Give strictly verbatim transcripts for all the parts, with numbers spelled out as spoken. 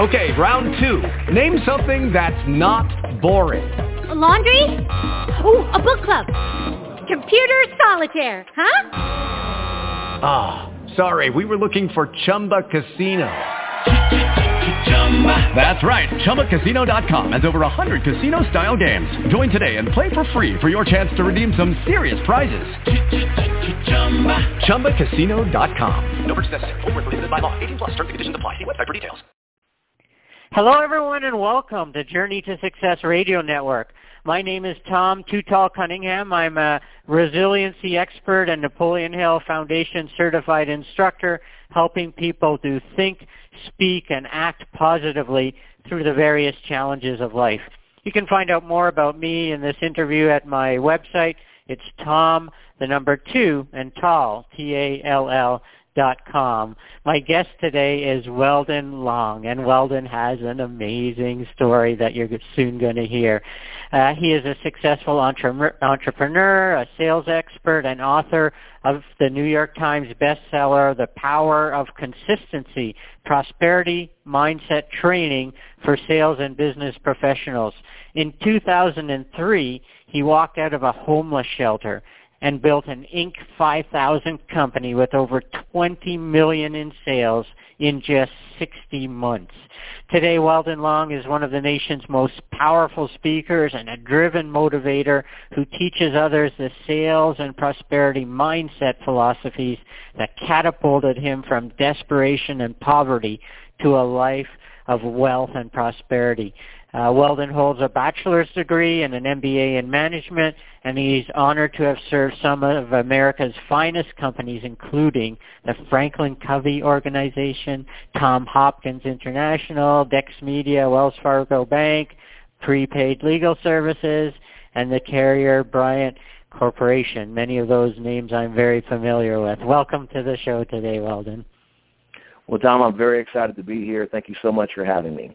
Okay, round two. Name something that's not boring. A laundry? Ooh, a book club. Computer solitaire, huh? Ah, oh, sorry. We were looking for Chumba Casino. That's right. Chumba Casino dot com has over one hundred casino-style games. Join today and play for free for your chance to redeem some serious prizes. Chumba Casino dot com. No purchase necessary. Void where prohibited by law. eighteen plus. Terms and conditions apply. See website for details. Hello, everyone, and welcome to Journey to Success Radio Network. My name is Tom Two Tall Cunningham. I'm a resiliency expert and Napoleon Hill Foundation certified instructor, helping people to think, speak, and act positively through the various challenges of life. You can find out more about me and this interview at my website. It's Tom, the number two, and Tall, T A L L, Dot com. My guest today is Weldon Long, and Weldon has an amazing story that you're soon going to hear. Uh, he is a successful entre- entrepreneur, a sales expert, and author of the New York Times bestseller, The Power of Consistency, Prosperity Mindset Training for Sales and Business Professionals. In two thousand three, he walked out of a homeless shelter and built an Incorporated five thousand company with over twenty million dollars in sales in just sixty months. Today, Weldon Long is one of the nation's most powerful speakers and a driven motivator who teaches others the sales and prosperity mindset philosophies that catapulted him from desperation and poverty to a life of wealth and prosperity. Uh, Weldon holds a bachelor's degree and an M B A in management, and he's honored to have served some of America's finest companies, including the Franklin Covey Organization, Tom Hopkins International, Dex Media, Wells Fargo Bank, Prepaid Legal Services, and the Carrier/Bryant Corporation. Many of those names I'm very familiar with. Welcome to the show today, Weldon. Well, Tom, I'm very excited to be here. Thank you so much for having me.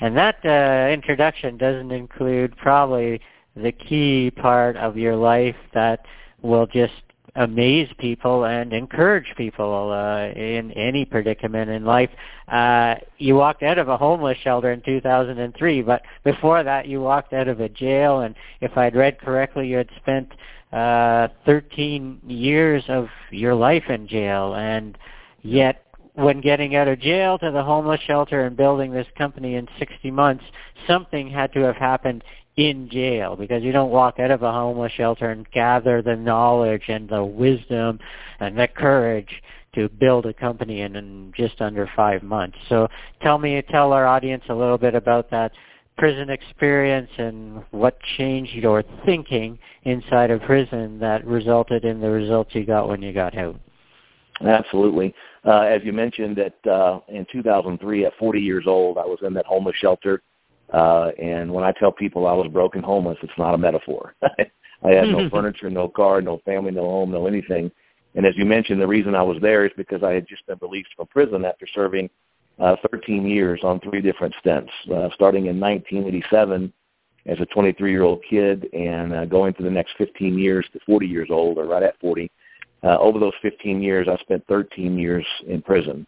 And that uh, introduction doesn't include probably the key part of your life that will just amaze people and encourage people uh, in any predicament in life. Uh, you walked out of a homeless shelter in two thousand three, but before that you walked out of a jail, and if I'd read correctly, you had spent uh, thirteen years of your life in jail, and yet when getting out of jail to the homeless shelter and building this company in sixty months, something had to have happened in jail, because you don't walk out of a homeless shelter and gather the knowledge and the wisdom and the courage to build a company in, in just under five months. So tell me, tell our audience a little bit about that prison experience and what changed your thinking inside of prison that resulted in the results you got when you got out. Absolutely. Uh, as you mentioned, that uh, in two thousand three, at forty years old, I was in that homeless shelter. Uh, and when I tell people I was broken homeless, it's not a metaphor. I had no furniture, no car, no family, no home, no anything. And as you mentioned, the reason I was there is because I had just been released from prison after serving uh, thirteen years on three different stints, uh, starting in nineteen eighty-seven as a twenty-three-year-old kid and uh, going through the next fifteen years to forty years old, or right at forty. Uh, over those fifteen years, I spent thirteen years in prison.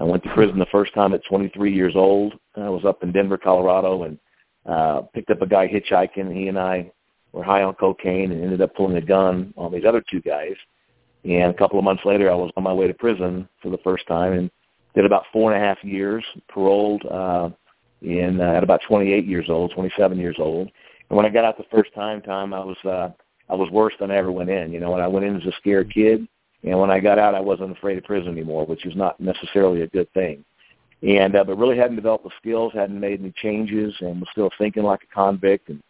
I went to prison the first time at twenty-three years old. I was up in Denver, Colorado, and uh, picked up a guy hitchhiking. He and I were high on cocaine and ended up pulling a gun on these other two guys. And a couple of months later, I was on my way to prison for the first time and did about four and a half years, paroled uh, in, uh, at about twenty-eight years old, twenty-seven years old. And when I got out the first time, Tom, I was uh, – I was worse than I ever went in. You know, when I went in as a scared kid, and when I got out, I wasn't afraid of prison anymore, which is not necessarily a good thing. And uh, but really hadn't developed the skills, hadn't made any changes, and was still thinking like a convict and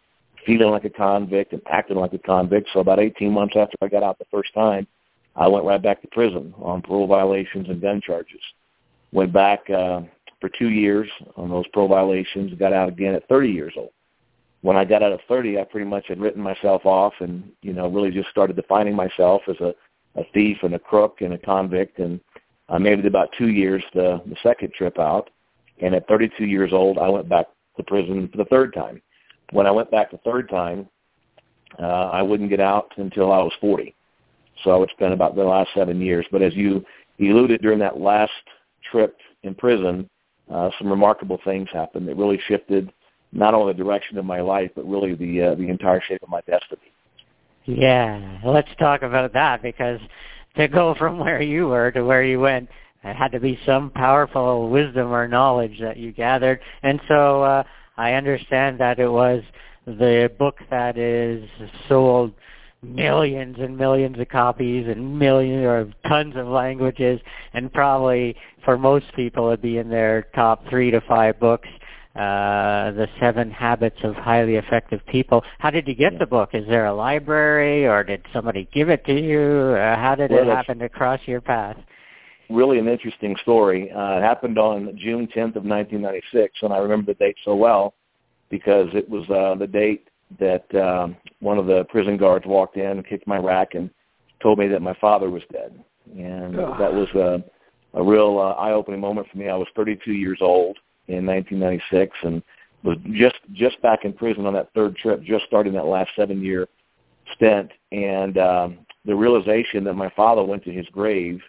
feeling like a convict and acting like a convict. So about eighteen months after I got out the first time, I went right back to prison on parole violations and gun charges. Went back uh, for two years on those parole violations, got out again at thirty years old. When I got out of thirty, I pretty much had written myself off and, you know, really just started defining myself as a, a thief and a crook and a convict. And I made it about two years the, the second trip out. And at thirty-two years old, I went back to prison for the third time. When I went back the third time, uh, I wouldn't get out until I was forty. So I would spend about the last seven years. But as you alluded, during that last trip in prison, uh, some remarkable things happened that really shifted not only the direction of my life, but really the uh, the entire shape of my destiny. Yeah, let's talk about that, because to go from where you were to where you went, it had to be some powerful wisdom or knowledge that you gathered. And so uh, I understand that it was the book that is sold millions and millions of copies and millions or tons of languages, and probably for most people it would be in their top three to five books, uh, The Seven Habits of Highly Effective People. How did you get yeah. the book? Is there a library, or did somebody give it to you? Uh, how did well, it happen to cross your path? Really an interesting story. Uh, it happened on June tenth of nineteen ninety-six, and I remember the date so well because it was uh, the date that um, one of the prison guards walked in, kicked my rack, and told me that my father was dead. And oh. that was a, a real uh, eye-opening moment for me. I was thirty-two years old in nineteen ninety-six and was just just back in prison on that third trip, just starting that last seven-year stint. And um, the realization that my father went to his grave,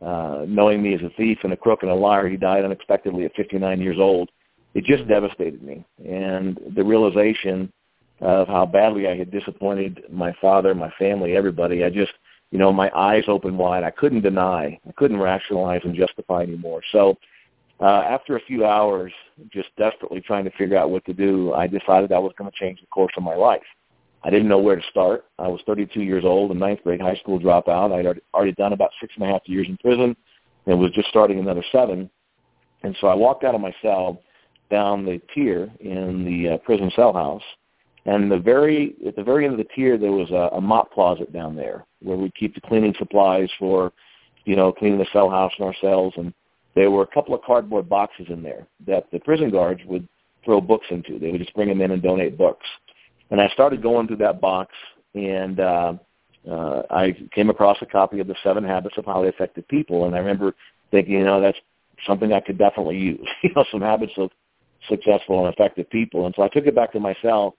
uh, knowing me as a thief and a crook and a liar, he died unexpectedly at fifty-nine years old, it just devastated me. And the realization of how badly I had disappointed my father, my family, everybody. I just, you know, my eyes opened wide. I couldn't deny. I couldn't rationalize and justify anymore. So uh, after a few hours, just desperately trying to figure out what to do, I decided I was going to change the course of my life. I didn't know where to start. I was thirty-two years old, a ninth grade high school dropout. I had already done about six and a half years in prison and was just starting another seven. And so I walked out of my cell down the tier in the uh, prison cell house. And the very at the very end of the tier, there was a, a mop closet down there where we keep the cleaning supplies for, you know, cleaning the cell house and our cells. And there were a couple of cardboard boxes in there that the prison guards would throw books into. They would just bring them in and donate books. And I started going through that box, and uh, uh, I came across a copy of The Seven Habits of Highly Effective People. And I remember thinking, you know, that's something I could definitely use, you know, some habits of successful and effective people. And so I took it back to my cell.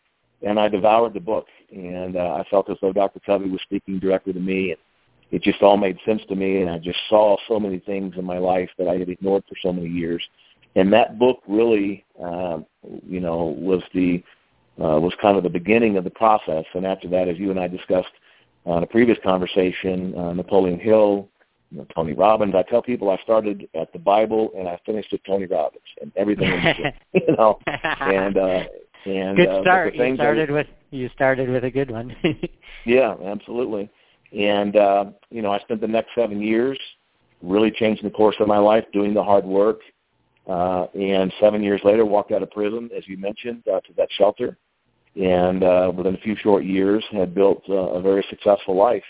And I devoured the book, and uh, I felt as though Doctor Covey was speaking directly to me. And it just all made sense to me, and I just saw so many things in my life that I had ignored for so many years. And that book really, uh, you know, was the uh, was kind of the beginning of the process. And after that, as you and I discussed on a previous conversation, uh, Napoleon Hill, you know, Tony Robbins. I tell people I started at the Bible, and I finished with Tony Robbins, and everything was good, you know, and. Uh, And, good start. Uh, you started was, with you started with a good one. Yeah, absolutely. And uh, you know, I spent the next seven years really changing the course of my life, doing the hard work. Uh, and seven years later, walked out of prison, as you mentioned, uh, to that shelter. And uh, within a few short years, had built uh, a very successful life.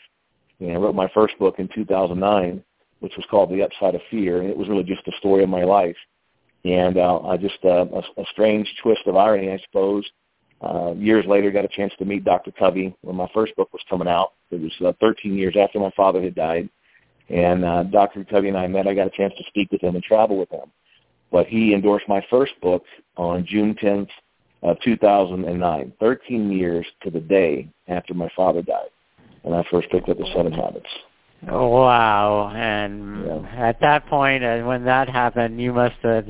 And I wrote my first book in two thousand nine, which was called The Upside of Fear, and it was really just the story of my life. And uh, I just, uh, a, a strange twist of irony, I suppose, uh, years later got a chance to meet Doctor Covey when my first book was coming out. It was uh, thirteen years after my father had died. And uh, Doctor Covey and I met. I got a chance to speak with him and travel with him. But he endorsed my first book on June tenth of two thousand nine, thirteen years to the day after my father died. And I first picked up The Seven Habits. Oh, wow. And yeah. At that point, and when that happened, you must have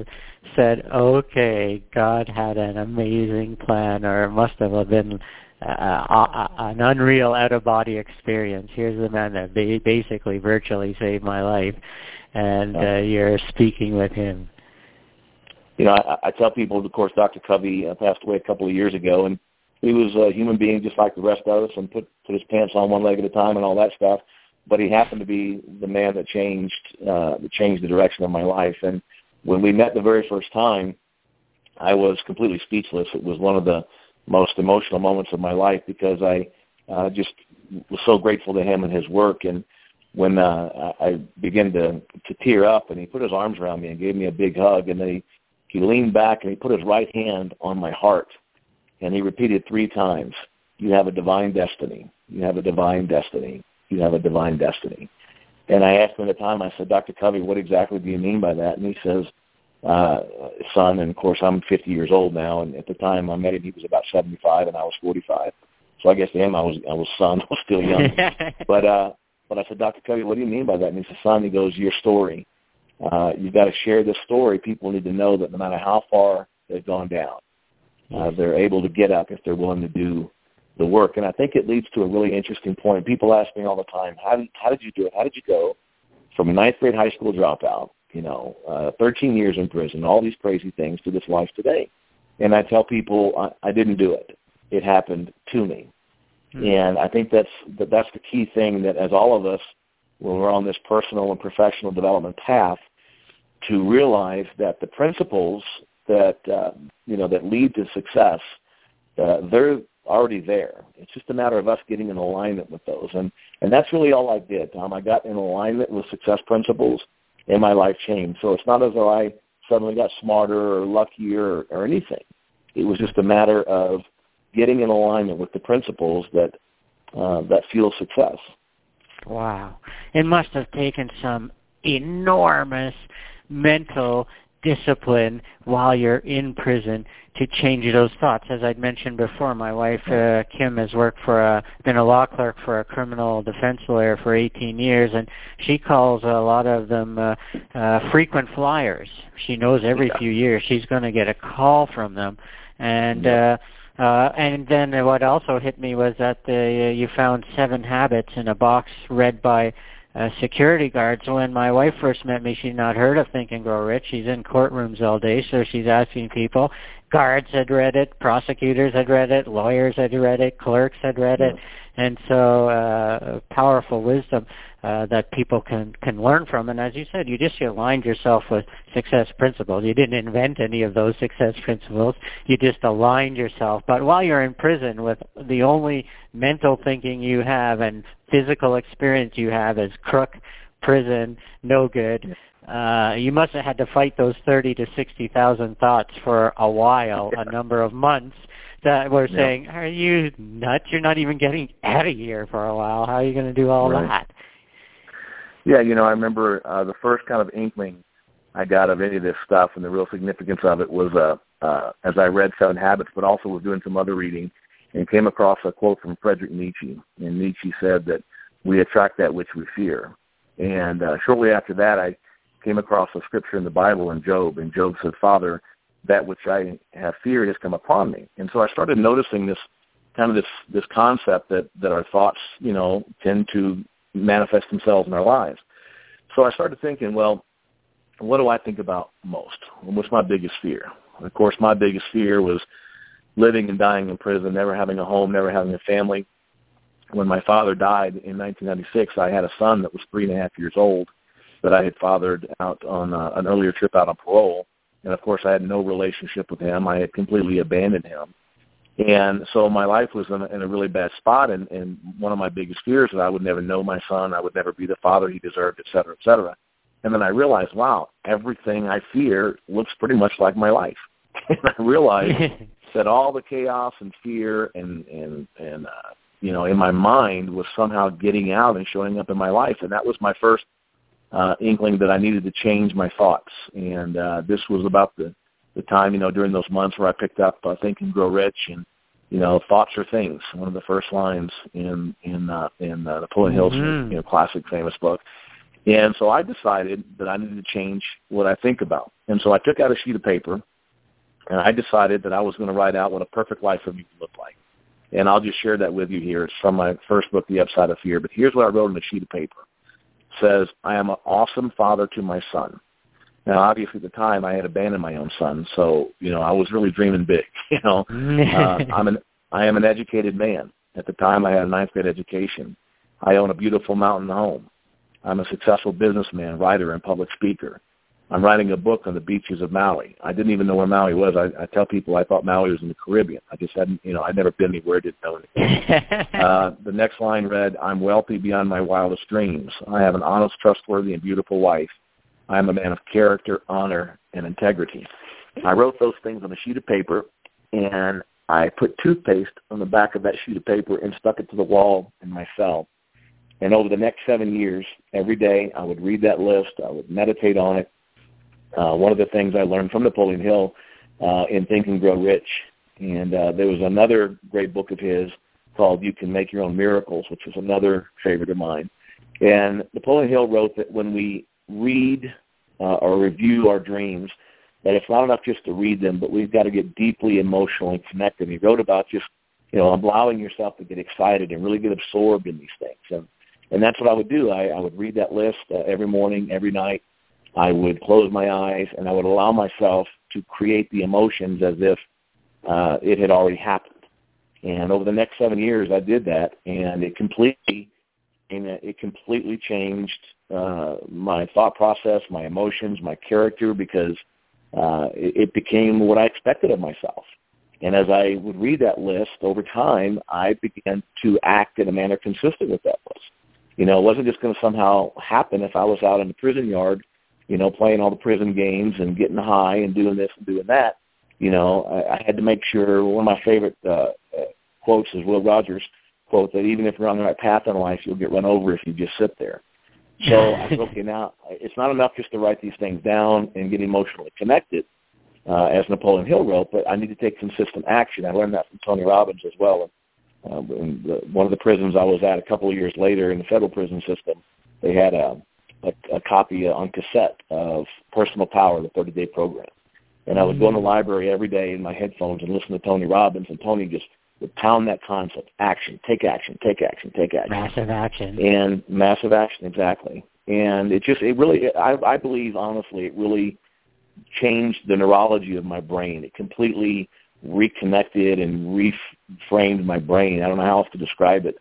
said, okay, God had an amazing plan, or it must have been uh, uh, an unreal out-of-body experience. Here's the man that ba- basically virtually saved my life, and uh, you're speaking with him. You know, I, I tell people, of course, Doctor Covey uh, passed away a couple of years ago, and he was a human being just like the rest of us, and put, put his pants on one leg at a time and all that stuff. But he happened to be the man that changed uh, that changed the direction of my life. And when we met the very first time, I was completely speechless. It was one of the most emotional moments of my life because I uh, just was so grateful to him and his work. And when uh, I began to, to tear up, and he put his arms around me and gave me a big hug, and then he, he leaned back and he put his right hand on my heart, and he repeated three times, "You have a divine destiny. You have a divine destiny. You have a divine destiny." And I asked him at the time, I said, "Doctor Covey, what exactly do you mean by that?" And he says, uh, son, and of course I'm fifty years old now, and at the time I met him, he was about seventy-five and I was forty-five. So I guess to him I was I was son, I was still young. but uh, but I said, "Doctor Covey, what do you mean by that?" And he says, "Son," he goes, "your story Uh, you've got to share this story. People need to know that no matter how far they've gone down, uh, they're able to get up if they're willing to do the work. And I think it leads to a really interesting point. People ask me all the time, how did, how did you do it? How did you go from a ninth grade high school dropout, you know, uh, thirteen years in prison, all these crazy things, to this life today? And I tell people I, I didn't do it. It happened to me. Mm-hmm. And I think that's that, that's the key thing, that as all of us, when we're on this personal and professional development path, to realize that the principles that, uh, you know, that lead to success, uh, they're already there. It's just a matter of us getting in alignment with those. And, and that's really all I did, Tom. I got in alignment with success principles, and my life changed. So it's not as though I suddenly got smarter or luckier or, or anything. It was just a matter of getting in alignment with the principles that uh, that fuel success. Wow. It must have taken some enormous mental discipline while you're in prison to change those thoughts. As I'd mentioned before, my wife, uh, Kim, has worked for a, been a law clerk for a criminal defense lawyer for eighteen years, and she calls a lot of them uh, uh, frequent flyers. She knows every yeah. few years she's going to get a call from them. And yeah. uh Uh, and then what also hit me was that the, you found Seven Habits in a box read by uh, security guards. When my wife first met me, she'd not heard of Think and Grow Rich. She's in courtrooms all day, so she's asking people. Guards had read it, prosecutors had read it, lawyers had read it, clerks had read it. And so uh, powerful wisdom uh, that people can, can learn from. And as you said, you just aligned yourself with success principles. You didn't invent any of those success principles. You just aligned yourself. But while you're in prison with the only mental thinking you have and physical experience you have is crook, prison, no good, Uh, you must have had to fight those thirty to sixty thousand thoughts for a while, a number of months, that were saying, yeah. Are you nuts? You're not even getting out of here for a while. How are you going to do all right. that? Yeah, you know, I remember uh, the first kind of inkling I got of any of this stuff and the real significance of it was uh, uh, as I read Seven Habits, but also was doing some other reading and came across a quote from Friedrich Nietzsche. And Nietzsche said that we attract that which we fear. And uh, shortly after that, I came across a scripture in the Bible in Job, and Job said, Father, that which I have feared has come upon me. And so I started noticing this kind of this, this concept that, that our thoughts, you know, tend to manifest themselves in our lives. So I started thinking, well, what do I think about most? What's my biggest fear? And of course, my biggest fear was living and dying in prison, never having a home, never having a family. When my father died in nineteen ninety-six, I had a son that was three and a half years old that I had fathered out on uh, an earlier trip out on parole. And, of course, I had no relationship with him. I had completely abandoned him. And so my life was in a, in a really bad spot, and, and one of my biggest fears was I would never know my son, I would never be the father he deserved, et cetera, et cetera. And then I realized, wow, everything I fear looks pretty much like my life. And I realized that all the chaos and fear and, and, and uh, you know, in my mind was somehow getting out and showing up in my life. And that was my first Uh, inkling that I needed to change my thoughts. And uh, this was about the, the time, you know, during those months where I picked up uh, Think and Grow Rich and, you know, Thoughts Are Things, one of the first lines in in, uh, in uh, Napoleon Hill's mm-hmm. you know, classic famous book. And so I decided that I needed to change what I think about. And so I took out a sheet of paper, and I decided that I was going to write out what a perfect life for me would look like. And I'll just share that with you here. It's from my first book, The Upside of Fear. But here's what I wrote on a sheet of paper. Says, I am an awesome father to my son. Now, obviously, at the time, I had abandoned my own son, so, you know, I was really dreaming big, you know. uh, I'm an, I am an educated man. At the time, I had a ninth grade education. I own a beautiful mountain home. I'm a successful businessman, writer, and public speaker. I'm writing a book on the beaches of Maui. I didn't even know where Maui was. I, I tell people I thought Maui was in the Caribbean. I just hadn't, you know, I'd never been anywhere, didn't know anything. uh, the next line read, I'm wealthy beyond my wildest dreams. I have an honest, trustworthy, and beautiful wife. I am a man of character, honor, and integrity. I wrote those things on a sheet of paper, and I put toothpaste on the back of that sheet of paper and stuck it to the wall in my cell. And over the next seven years, every day, I would read that list. I would meditate on it. Uh, one of the things I learned from Napoleon Hill uh, in Think and Grow Rich, and uh, there was another great book of his called You Can Make Your Own Miracles, which was another favorite of mine. And Napoleon Hill wrote that when we read uh, or review our dreams, that it's not enough just to read them, but we've got to get deeply emotionally connected. He wrote about just, you know, allowing yourself to get excited and really get absorbed in these things. And, and that's what I would do. I, I would read that list uh, every morning, every night. I would close my eyes, and I would allow myself to create the emotions as if uh, it had already happened. And over the next seven years, I did that, and it completely, and it completely changed uh, my thought process, my emotions, my character, because uh, it, it became what I expected of myself. And as I would read that list over time, I began to act in a manner consistent with that list. You know, it wasn't just going to somehow happen if I was out in the prison yard, you know, playing all the prison games and getting high and doing this and doing that. You know, I, I had to make sure. One of my favorite uh, quotes is Will Rogers' quote that even if you're on the right path in life, you'll get run over if you just sit there. So I said, okay, now it's not enough just to write these things down and get emotionally connected, uh, as Napoleon Hill wrote, but I need to take consistent action. I learned that from Tony Robbins as well. And, uh, in the, one of the prisons I was at a couple of years later in the federal prison system, they had a A, a copy on cassette of Personal Power, the thirty-day program. And I would go in the library every day in my headphones and listen to Tony Robbins, and Tony just would pound that concept, action, take action, take action, take action. Massive action. And massive action, exactly. And it just, it really, I, I believe, honestly, it really changed the neurology of my brain. It completely reconnected and reframed my brain. I don't know how else to describe it.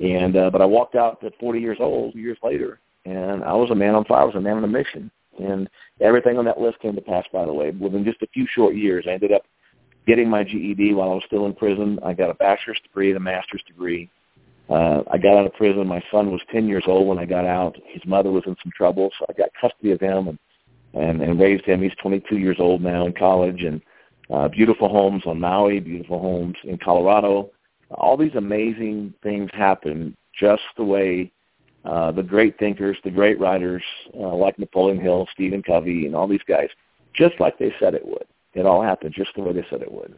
And uh, but I walked out at forty years old, years later, and I was a man on fire. I was a man on a mission. And everything on that list came to pass, by the way. Within just a few short years, I ended up getting my G E D while I was still in prison. I got a bachelor's degree and a master's degree. Uh, I got out of prison. My son was ten years old when I got out. His mother was in some trouble, so I got custody of him and, and, and raised him. He's twenty-two years old now in college. And uh, beautiful homes on Maui, beautiful homes in Colorado. All these amazing things happen just the way Uh, the great thinkers, the great writers uh, like Napoleon Hill, Stephen Covey, and all these guys, just like they said it would. It all happened just the way they said it would.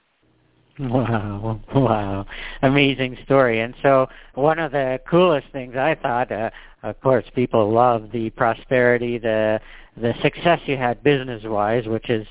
Wow, wow. Amazing story. And so one of the coolest things I thought, uh, of course, people love the prosperity, the the success you had business-wise, which is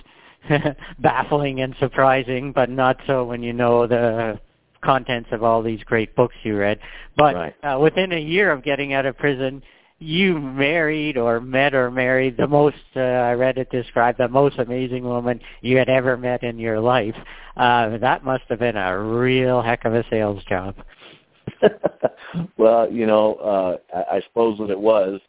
baffling and surprising, but not so when you know the contents of all these great books you read. But right. uh, within a year of getting out of prison, you married or met or married the most, uh, I read it described, the most amazing woman you had ever met in your life. Uh, that must have been a real heck of a sales job. Well, you know, uh, I, I suppose that it was.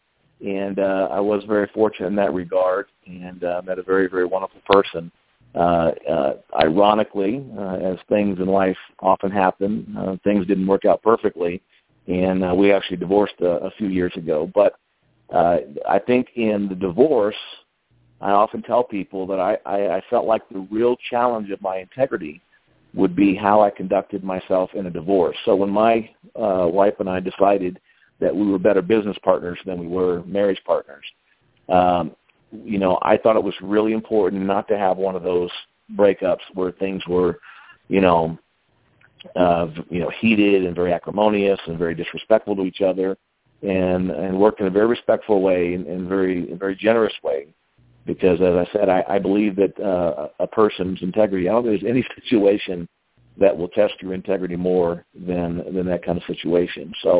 And uh, I was very fortunate in that regard, and uh, met a very, very wonderful person. Uh, uh, ironically, uh, as things in life often happen, uh, things didn't work out perfectly, and uh, we actually divorced a, a few years ago. But uh, I think in the divorce, I often tell people that I, I, I felt like the real challenge of my integrity would be how I conducted myself in a divorce. So when my uh, wife and I decided that we were better business partners than we were marriage partners, um, you know, I thought it was really important not to have one of those breakups where things were, you know, uh, you know, heated and very acrimonious and very disrespectful to each other, and and worked in a very respectful way and, and very very generous way, because as I said, I, I believe that uh, a person's integrity. I don't think there's any situation that will test your integrity more than than that kind of situation. So,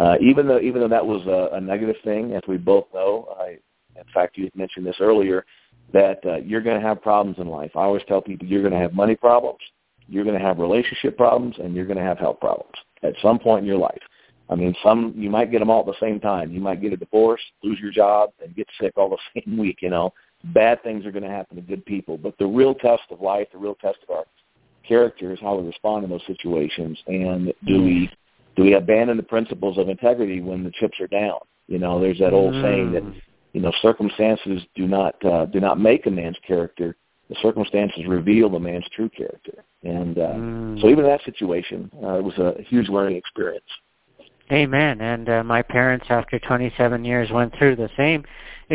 uh, even though even though that was a, a negative thing, as we both know, I. In fact, you mentioned this earlier, that uh, you're going to have problems in life. I always tell people you're going to have money problems, you're going to have relationship problems, and you're going to have health problems at some point in your life. I mean, some you might get them all at the same time. You might get a divorce, lose your job, and get sick all the same week, you know. Bad things are going to happen to good people. But the real test of life, the real test of our character is how we respond in those situations. And do we do we abandon the principles of integrity when the chips are down? You know, there's that old mm. saying that, you know, circumstances do not uh, do not make a man's character. The circumstances reveal a man's true character. And uh, mm. so even that situation, uh, it was a huge learning experience. Amen. And uh, my parents, after twenty-seven years, went through the same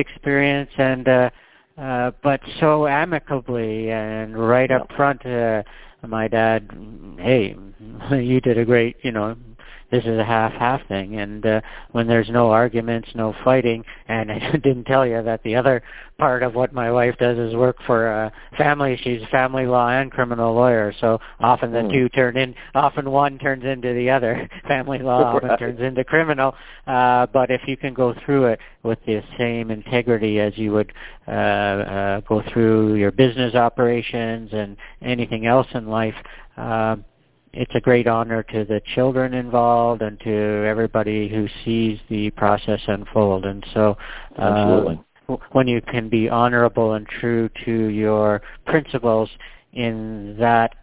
experience, and uh, uh, but so amicably and right yeah. up front. Uh, my dad, hey, you did a great, you know, this is a half-half thing. And uh, when there's no arguments, no fighting, and I didn't tell you that the other part of what my wife does is work for a family. She's a family law and criminal lawyer, so often the mm. two turn in, often one turns into the other. Family law right. often turns into criminal, uh, but if you can go through it with the same integrity as you would uh, uh, go through your business operations and anything else in life, uh, it's a great honor to the children involved and to everybody who sees the process unfold. And so uh, Absolutely. when you can be honorable and true to your principles in that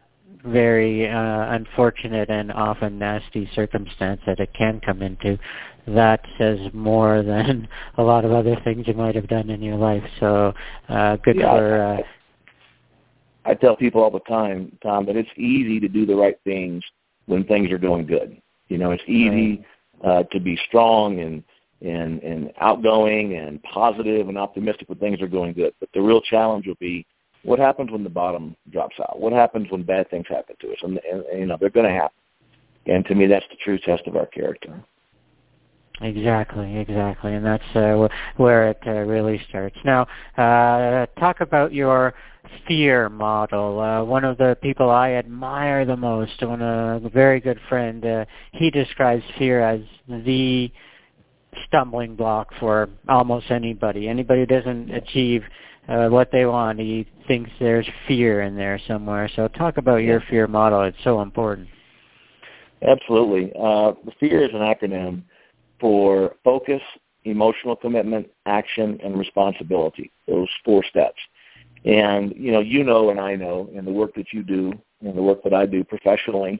very uh, unfortunate and often nasty circumstance that it can come into, that says more than a lot of other things you might have done in your life. So uh, good yeah, for... Uh, I, I tell people all the time, Tom, that it's easy to do the right things when things are going good. You know, it's easy uh, to be strong and And, and outgoing and positive and optimistic when things are going good. But the real challenge will be what happens when the bottom drops out? What happens when bad things happen to us? And, and, and you know, they're going to happen. And to me, that's the true test of our character. Exactly, exactly. And that's uh, where it uh, really starts. Now, uh, talk about your fear model. Uh, one of the people I admire the most, one a very good friend, uh, he describes fear as the stumbling block for almost anybody. Anybody who doesn't achieve uh, what they want, he thinks there's fear in there somewhere. So talk about your fear model. It's so important. Absolutely. Uh, fear is an acronym for focus, emotional commitment, action, and responsibility. Those four steps. And, you know, you know and I know in the work that you do and the work that I do professionally,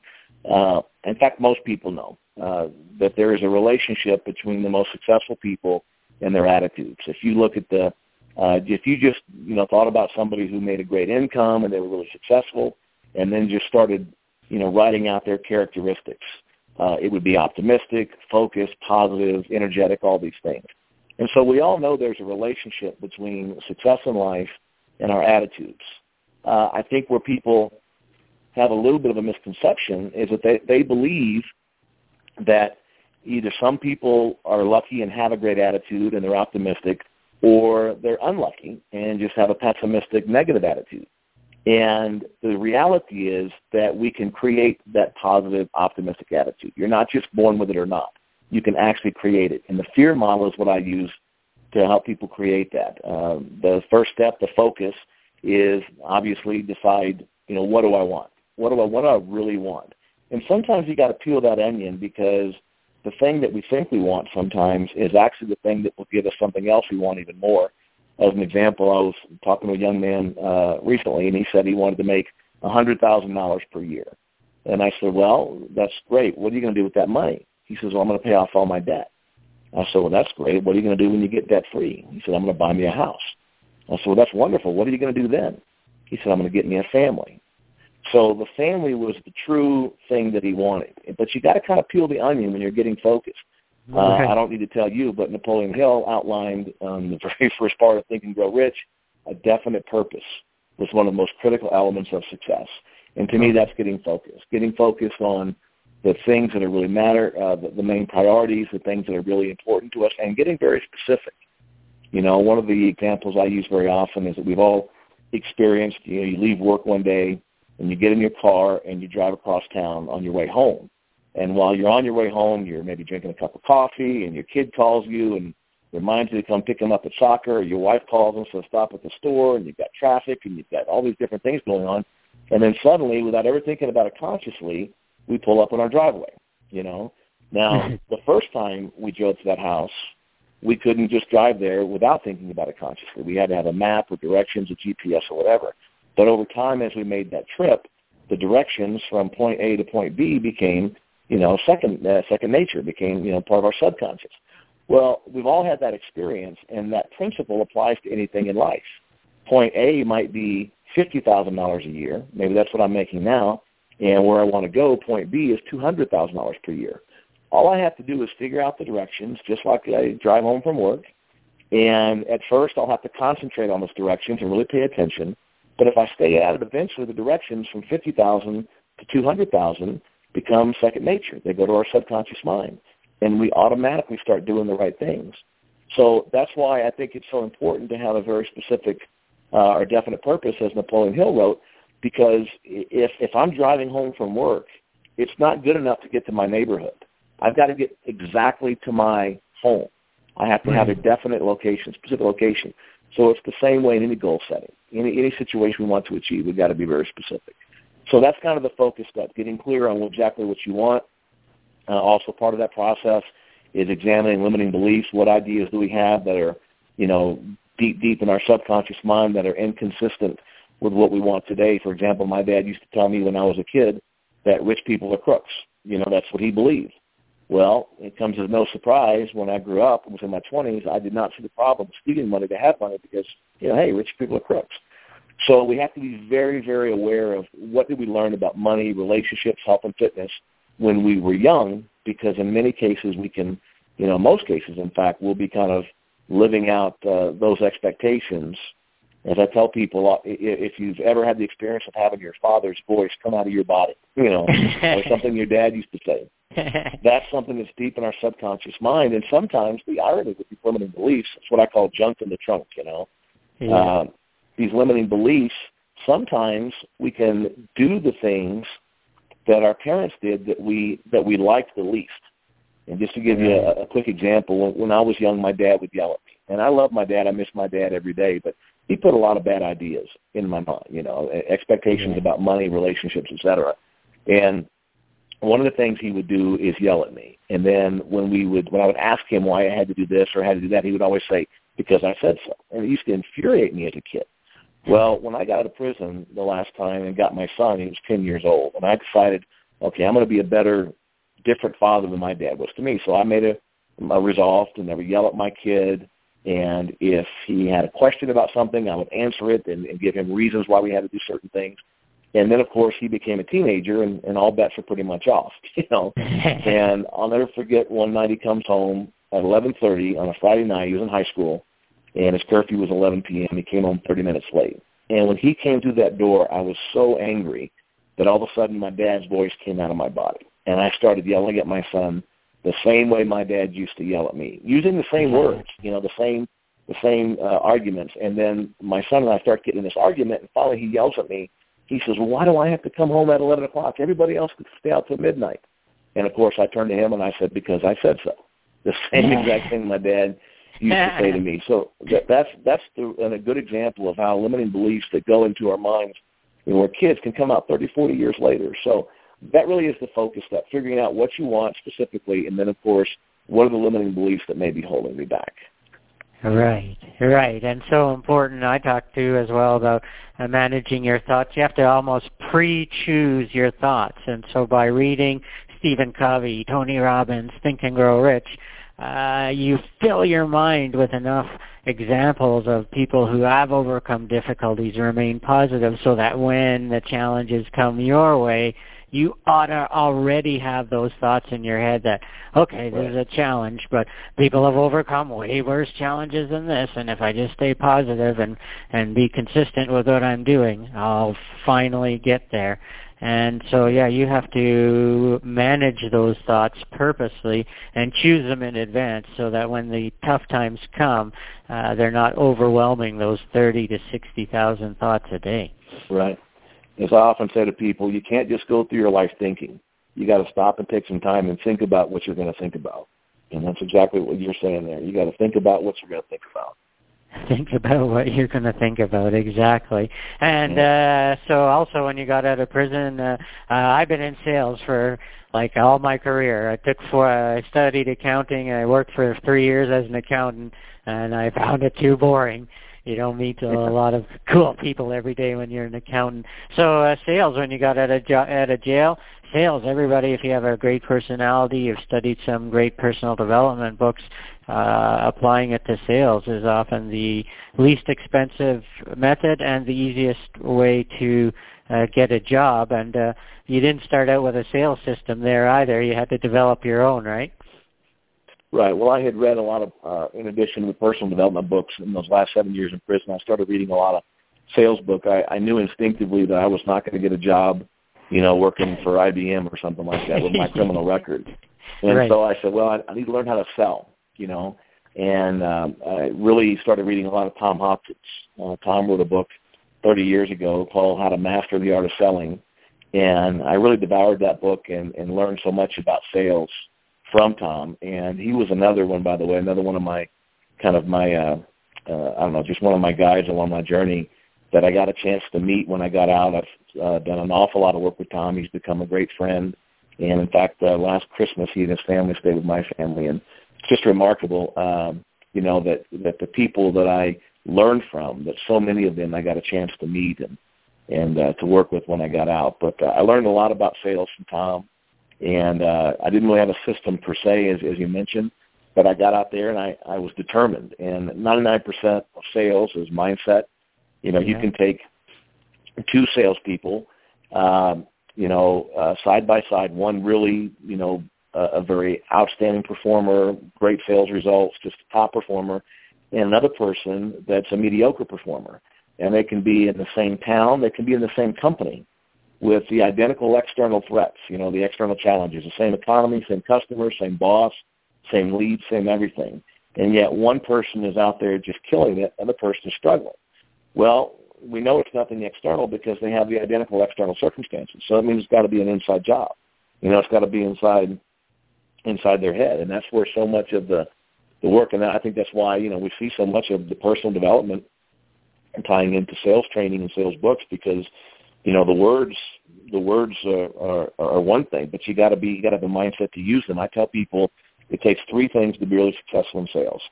uh, in fact, most people know. Uh, that there is a relationship between the most successful people and their attitudes. If you look at the, uh, if you just, you know, thought about somebody who made a great income and they were really successful and then just started, you know, writing out their characteristics, uh, it would be optimistic, focused, positive, energetic, all these things. And so we all know there's a relationship between success in life and our attitudes. Uh, I think where people have a little bit of a misconception is that they, they believe that either some people are lucky and have a great attitude and they're optimistic, or they're unlucky and just have a pessimistic, negative attitude. And the reality is that we can create that positive, optimistic attitude. You're not just born with it or not. You can actually create it. And the fear model is what I use to help people create that. Um, the first step, the focus, is obviously decide, you know, what do I want? What do I, what do I really want? And sometimes you got to peel that onion, because the thing that we think we want sometimes is actually the thing that will give us something else we want even more. As an example, I was talking to a young man uh, recently, and he said he wanted to make one hundred thousand dollars per year. And I said, well, that's great. What are you going to do with that money? He says, well, I'm going to pay off all my debt. I said, well, that's great. What are you going to do when you get debt-free? He said, I'm going to buy me a house. I said, well, that's wonderful. What are you going to do then? He said, I'm going to get me a family. So the family was the true thing that he wanted. But you got to kind of peel the onion when you're getting focused. Okay. Uh, I don't need to tell you, but Napoleon Hill outlined um, the very first part of Think and Grow Rich, a definite purpose was one of the most critical elements of success. And to me, that's getting focused, getting focused on the things that really matter, uh, the, the main priorities, the things that are really important to us, and getting very specific. You know, one of the examples I use very often is that we've all experienced, you know, you leave work one day, and you get in your car and you drive across town on your way home. And while you're on your way home, you're maybe drinking a cup of coffee, and your kid calls you and reminds you to come pick him up at soccer, or your wife calls and says stop at the store, and you've got traffic, and you've got all these different things going on. And then suddenly, without ever thinking about it consciously, we pull up in our driveway, you know. Now, the first time we drove to that house, we couldn't just drive there without thinking about it consciously. We had to have a map or directions or G P S or whatever. But over time, as we made that trip, the directions from point A to point B became, you know, second uh, second nature, became, you know, part of our subconscious. Well, we've all had that experience, and that principle applies to anything in life. Point A might be fifty thousand dollars a year. Maybe that's what I'm making now. And where I want to go, point B is two hundred thousand dollars per year. All I have to do is figure out the directions, just like I drive home from work. And at first, I'll have to concentrate on those directions and really pay attention. But if I stay at it, eventually the directions from fifty thousand to two hundred thousand become second nature. They go to our subconscious mind, and we automatically start doing the right things. So that's why I think it's so important to have a very specific uh, or definite purpose, as Napoleon Hill wrote, because if if I'm driving home from work, it's not good enough to get to my neighborhood. I've got to get exactly to my home. I have to have a definite location, specific location. So it's the same way in any goal setting. Any any situation we want to achieve, we've got to be very specific. So that's kind of the focus stuff, getting clear on exactly what you want. Uh, also part of that process is examining limiting beliefs. What ideas do we have that are, you know, deep, deep in our subconscious mind that are inconsistent with what we want today? For example, my dad used to tell me when I was a kid that rich people are crooks. You know, that's what he believed. Well, it comes as no surprise when I grew up and was in my twenties, I did not see the problem of stealing money to have money because, you know, hey, rich people are crooks. So we have to be very, very aware of what did we learn about money, relationships, health, and fitness when we were young, because in many cases we can, you know, most cases, in fact, we'll be kind of living out uh, those expectations. As I tell people, if you've ever had the experience of having your father's voice come out of your body, you know, or something your dad used to say, that's something that's deep in our subconscious mind. And sometimes the irony with these limiting beliefs, it's what I call junk in the trunk, you know. Yeah. Uh, these limiting beliefs, sometimes we can do the things that our parents did that we that we liked the least. And just to give yeah. you a, a quick example, when I was young, my dad would yell at me. And I love my dad. I miss my dad every day. But he put a lot of bad ideas in my mind, you know, expectations yeah. about money, relationships, et cetera. And one of the things he would do is yell at me. And then when we would, when I would ask him why I had to do this or how to do that, he would always say, because I said so. And it used to infuriate me as a kid. Well, when I got out of prison the last time and got my son, he was ten years old, and I decided, okay, I'm going to be a better, different father than my dad was to me. So I made a, a resolve to never yell at my kid, and if he had a question about something, I would answer it and, and give him reasons why we had to do certain things. And then, of course, he became a teenager, and, and all bets were pretty much off, you know. And I'll never forget one night he comes home at eleven thirty on a Friday night. He was in high school. And his curfew was eleven p.m. He came home thirty minutes late. And when he came through that door, I was so angry that all of a sudden my dad's voice came out of my body. And I started yelling at my son the same way my dad used to yell at me, using the same words, you know, the same the same uh, arguments. And then my son and I start getting in this argument, and finally he yells at me. He says, well, why do I have to come home at eleven o'clock? Everybody else could stay out till midnight. And, of course, I turned to him and I said, because I said so. The same exact thing my dad used to say to me. So that, that's that's the, a good example of how limiting beliefs that go into our minds, you know, where kids can come out thirty, forty years later. So that really is the focus, that figuring out what you want specifically, and then, of course, what are the limiting beliefs that may be holding me back. Right, right. And so important. I talked to as well about uh, managing your thoughts. You have to almost pre-choose your thoughts. And so by reading Stephen Covey, Tony Robbins, Think and Grow Rich, Uh, you fill your mind with enough examples of people who have overcome difficulties, remain positive, so that when the challenges come your way, you ought to already have those thoughts in your head that, okay, this is a challenge, but people have overcome way worse challenges than this, and if I just stay positive and, and be consistent with what I'm doing, I'll finally get there. And so, yeah, you have to manage those thoughts purposely and choose them in advance so that when the tough times come, uh, they're not overwhelming those thirty to sixty thousand thoughts a day. Right. As I often say to people, you can't just go through your life thinking. You got to stop and take some time and think about what you're going to think about. And that's exactly what you're saying there. You got to think about what you're going to think about. Think about what you're going to think about, exactly. And uh, so also when you got out of prison, uh, uh, I've been in sales for like all my career. I took for, I studied accounting, and I worked for three years as an accountant, and I found it too boring. You don't meet a lot of cool people every day when you're an accountant. So uh, sales, when you got out of, jo- out of jail, sales, everybody, if you have a great personality, you've studied some great personal development books, uh, applying it to sales is often the least expensive method and the easiest way to uh, get a job. And uh, you didn't start out with a sales system there either. You had to develop your own, right? Right. Well, I had read a lot of, uh, in addition to the personal development books in those last seven years in prison, I started reading a lot of sales books. I, I knew instinctively that I was not going to get a job you know, working for I B M or something like that with my criminal record. And right. so I said, well, I, I need to learn how to sell, you know. And um, I really started reading a lot of Tom Hopkins. Uh, Tom wrote a book thirty years ago called How to Master the Art of Selling. And I really devoured that book and, and learned so much about sales from Tom. And he was another one, by the way, another one of my kind of my, uh, uh, I don't know, just one of my guides along my journey that I got a chance to meet when I got out. I've uh, done an awful lot of work with Tom. He's become a great friend. And, in fact, uh, last Christmas he and his family stayed with my family. And it's just remarkable, um, you know, that, that the people that I learned from, that so many of them I got a chance to meet and, and uh, to work with when I got out. But uh, I learned a lot about sales from Tom. And uh, I didn't really have a system per se, as, as you mentioned, but I got out there and I, I was determined. And ninety-nine percent of sales is mindset. You know, yeah. you can take two salespeople, um, you know, uh, side by side, one really, you know, uh, a very outstanding performer, great sales results, just a top performer, and another person that's a mediocre performer. And they can be in the same town, they can be in the same company, with the identical external threats, you know, the external challenges, the same economy, same customer, same boss, same lead, same everything. And yet one person is out there just killing it and the person is struggling. Well, we know it's nothing external because they have the identical external circumstances. So that means it's got to be an inside job. You know, it's got to be inside inside their head. And that's where so much of the, the work, and I think that's why, you know, we see so much of the personal development and tying into sales training and sales books because, you know, the words the words are, are, are one thing, but you got to be you got to have the mindset to use them. I tell people it takes three things to be really successful in sales.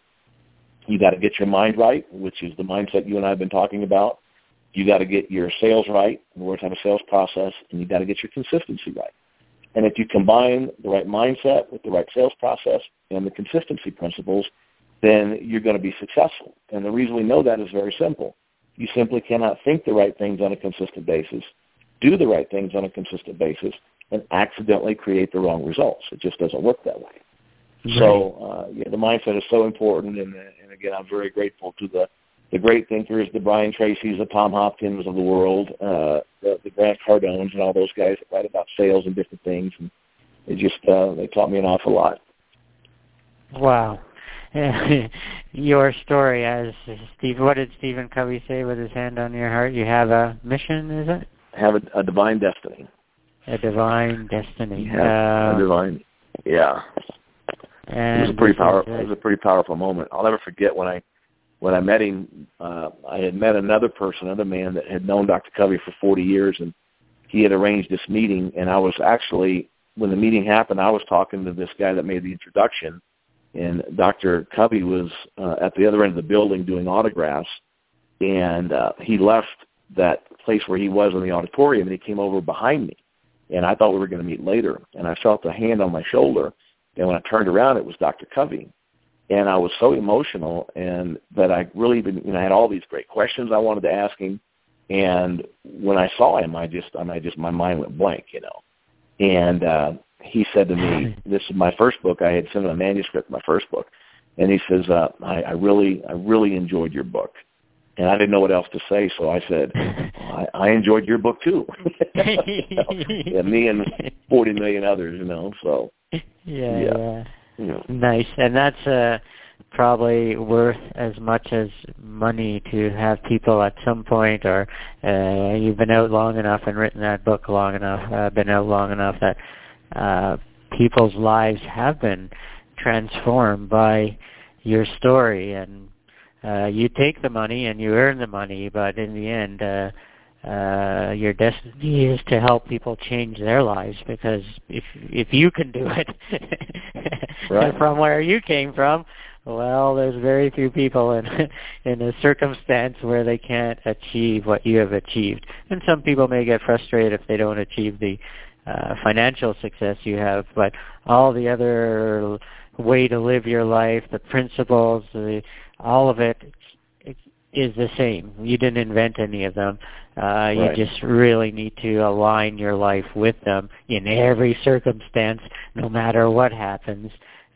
You got to get your mind right, which is the mindset you and I have been talking about. You got to get your sales right, in other words, have a sales process, and you got to get your consistency right. And if you combine the right mindset with the right sales process and the consistency principles, then you're going to be successful. And the reason we know that is very simple. You simply cannot think the right things on a consistent basis, do the right things on a consistent basis, and accidentally create the wrong results. It just doesn't work that way. Right. So uh, yeah, the mindset is so important, and, and again, I'm very grateful to the, the great thinkers, the Brian Tracys, the Tom Hopkins of the world, uh, the, the Grant Cardones, and all those guys that write about sales and different things. And it just uh, they taught me an awful lot. Wow. Your story, as Steve, what did Stephen Covey say with his hand on your heart? You have a mission, is it? Have a, a divine destiny. A divine destiny. Yeah, uh, a divine. Yeah. And it was a pretty powerful. It was a pretty powerful moment. I'll never forget when I when I met him. Uh, I had met another person, another man that had known Doctor Covey for forty years, and he had arranged this meeting. And I was actually, when the meeting happened, I was talking to this guy that made the introduction. And Doctor Covey was uh, at the other end of the building doing autographs, and uh, he left that place where he was in the auditorium, and he came over behind me, and I thought we were going to meet later. And I felt a hand on my shoulder, and when I turned around, it was Doctor Covey. And I was so emotional and that I really didn't, you know, I had all these great questions I wanted to ask him, and when I saw him, I just, I, mean, I just, my mind went blank, you know, and uh he said to me, this is my first book. I had sent him a manuscript of my first book. And he says, uh, I, I really I really enjoyed your book. And I didn't know what else to say, so I said, well, I, I enjoyed your book too. You know? And me and forty million others, you know. So Yeah. yeah. yeah. Nice. And that's uh, probably worth as much as money to have people at some point, or uh, you've been out long enough and written that book long enough, uh, been out long enough that Uh, people's lives have been transformed by your story, and uh, you take the money and you earn the money, but in the end, uh, uh, your destiny is to help people change their lives, because if if you can do it right. from where you came from, well, there's very few people in in a circumstance where they can't achieve what you have achieved. And some people may get frustrated if they don't achieve the Uh, financial success you have, but all the other way to live your life, the principles, the, all of it is the same. You didn't invent any of them. Uh, right. You just really need to align your life with them in every circumstance, no matter what happens.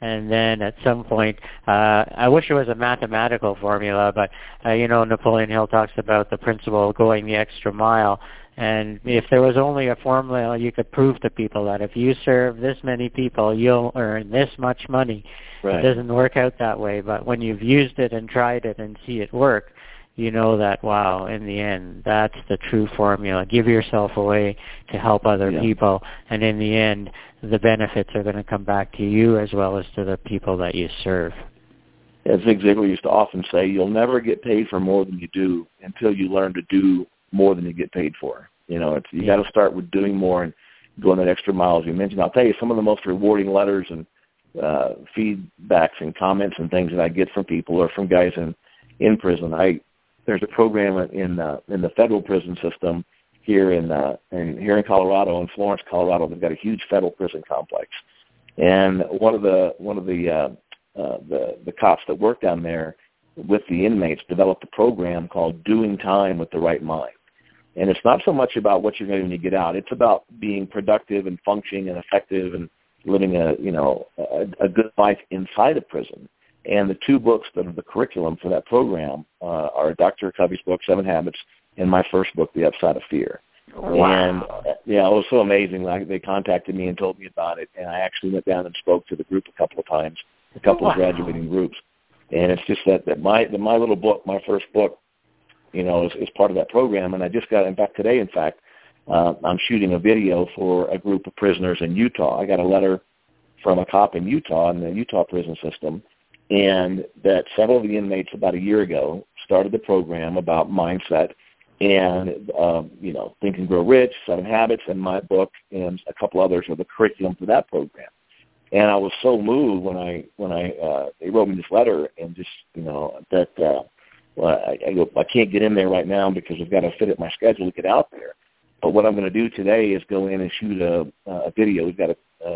And then at some point, uh, I wish it was a mathematical formula, but, uh, you know, Napoleon Hill talks about the principle of going the extra mile. And if there was only a formula, you could prove to people that if you serve this many people, you'll earn this much money. Right. It doesn't work out that way. But when you've used it and tried it and see it work, you know that, wow, in the end, that's the true formula. Give yourself away to help other yeah. people. And in the end, the benefits are going to come back to you as well as to the people that you serve. As Zig Ziglar used to often say, you'll never get paid for more than you do until you learn to do more than you get paid for. You know, it's, you yeah. got to start with doing more and going that extra mile, as you mentioned. I'll tell you, some of the most rewarding letters and uh, feedbacks and comments and things that I get from people or from guys in, in prison. I there's a program in uh, in the federal prison system here in uh, in here in Colorado, in Florence, Colorado. They've got a huge federal prison complex, and one of the one of the uh, Uh, the, the cops that work down there with the inmates developed a program called Doing Time with the Right Mind. And it's not so much about what you're going to do when you get out. It's about being productive and functioning and effective and living a, you know, a, a good life inside of prison. And the two books that are the curriculum for that program uh, are Doctor Covey's book, Seven Habits, and my first book, The Upside of Fear. Wow. And, yeah, it was so amazing. Like, they contacted me and told me about it, and I actually went down and spoke to the group a couple of times, a couple wow. of graduating groups. And it's just that, that my that my little book, my first book, you know, is, is part of that program. And I just got, in fact, today, in fact, uh, I'm shooting a video for a group of prisoners in Utah. I got a letter from a cop in Utah, in the Utah prison system, and that several of the inmates about a year ago started the program about mindset and, um, you know, Think and Grow Rich, Seven Habits, and my book, and a couple others are the curriculum for that program. And I was so moved when I when I uh, they wrote me this letter, and just, you know, that uh, well, I, I go, I can't get in there right now because I've got to fit it my schedule to get out there. But what I'm going to do today is go in and shoot a, a video. We've got a, a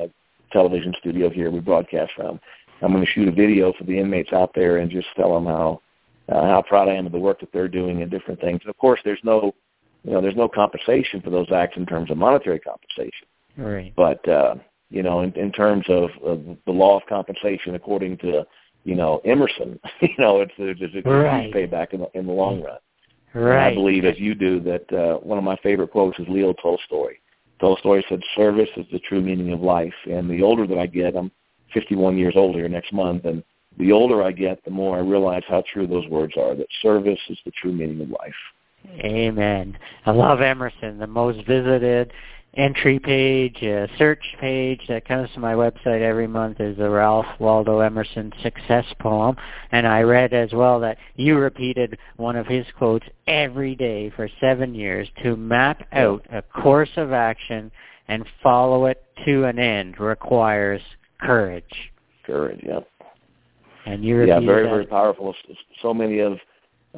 television studio here we broadcast from. I'm going to shoot a video for the inmates out there and just tell them how uh, how proud I am of the work that they're doing and different things. And of course, there's no you know there's no compensation for those acts in terms of monetary compensation. Right. But uh, You know, in, in terms of, of the law of compensation, according to, you know, Emerson, you know, it's there's a right. payback in the, in the long run. Right. And I believe, as you do, that uh, one of my favorite quotes is Leo Tolstoy. Tolstoy said, "Service is the true meaning of life." And the older that I get, I'm fifty-one years old here next month, and the older I get, the more I realize how true those words are, that service is the true meaning of life. Amen. I love Emerson, the most visited entry page, uh, search page that comes to my website every month is the Ralph Waldo Emerson success poem. And I read as well that you repeated one of his quotes every day for seven years to map out a course of action and follow it to an end requires courage. Courage, yeah. And you repeated that. Yeah, very, very powerful. So many of,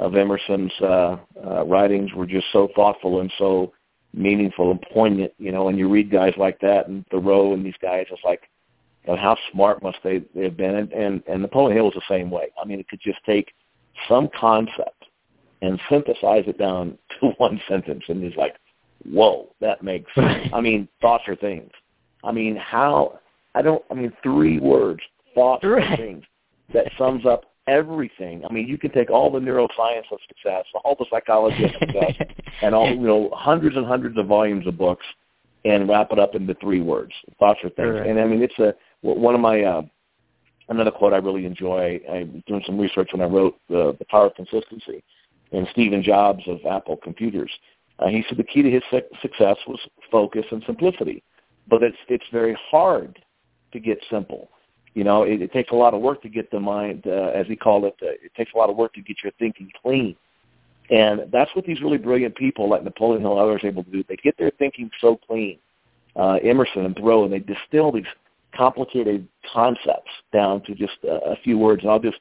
of Emerson's uh, uh, writings were just so thoughtful and so meaningful and poignant, you know, and you read guys like that and Thoreau and these guys, it's like, you know, how smart must they, they have been? And, and, and Napoleon Hill was the same way. I mean, it could just take some concept and synthesize it down to one sentence, and he's like, whoa, that makes sense. I mean, thoughts are things. I mean, how, I don't, I mean, three words, thoughts are right. things, that sums up everything. I mean, you can take all the neuroscience of success, all the psychology of success, and all, you know, hundreds and hundreds of volumes of books, and wrap it up into three words: thoughts or things. Right. And I mean, it's a one of my uh, another quote I really enjoy. I was doing some research when I wrote the, the Power of Consistency, and Stephen Jobs of Apple Computers. Uh, he said the key to his success was focus and simplicity, but it's it's very hard to get simple. You know, it, it takes a lot of work to get the mind, uh, as he called it, uh, it takes a lot of work to get your thinking clean. And that's what these really brilliant people like Napoleon Hill and others are able to do. They get their thinking so clean, uh, Emerson and Thoreau, and they distill these complicated concepts down to just uh, a few words. And I'll just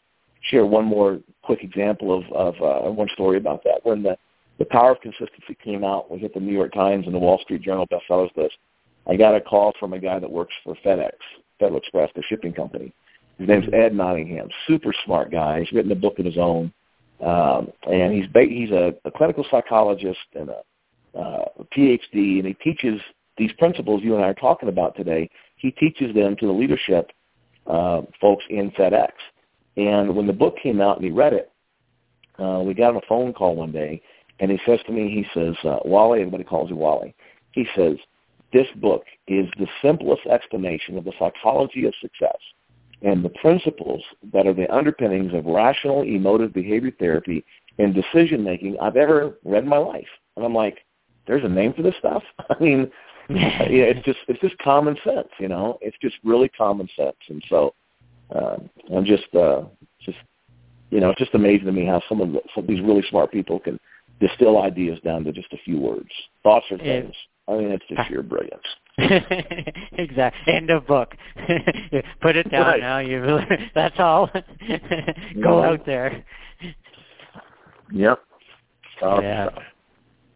share one more quick example of, of uh, one story about that. When the, the Power of Consistency came out, we hit the New York Times and the Wall Street Journal bestsellers list, I got a call from a guy that works for FedEx. Federal Express, the shipping company. His name's Ed Nottingham, super smart guy. He's written a book of his own, um, and he's ba- he's a, a clinical psychologist and a, uh, a P H D, and he teaches these principles you and I are talking about today. He teaches them to the leadership uh, folks in FedEx. And when the book came out and he read it, uh, we got on a phone call one day, And he says to me, he says, uh, Wally, everybody calls you Wally. He says, this book is the simplest explanation of the psychology of success and the principles that are the underpinnings of rational emotive behavior therapy and decision-making I've ever read in my life. And I'm like, there's a name for this stuff? I mean, it's just it's just common sense, you know. It's just really common sense. And so uh, I'm just, uh, just, you know, it's just amazing to me how some of the, some of these really smart people can distill ideas down to just a few words. Thoughts are things. I mean, it's just sheer brilliance. Exactly. End of book. Put it down right now. You really, that's all. Go yeah. out there. Yep. Powerful. Yeah.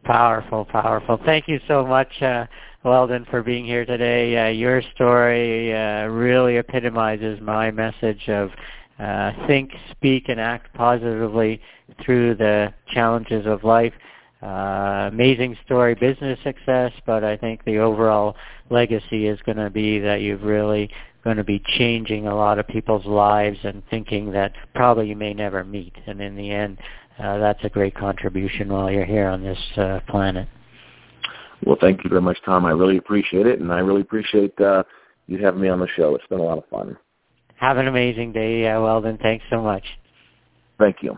Powerful, powerful. Thank you so much, uh, Weldon, for being here today. Uh, your story uh, really epitomizes my message of uh, think, speak, and act positively through the challenges of life. Uh, amazing story, business success, but I think the overall legacy is going to be that you've really going to be changing a lot of people's lives and thinking that probably you may never meet. And in the end, uh, that's a great contribution while you're here on this uh, planet. Well, thank you very much, Tom. I really appreciate it, and I really appreciate uh, you having me on the show. It's been a lot of fun. Have an amazing day, uh, Weldon. Thanks so much. Thank you.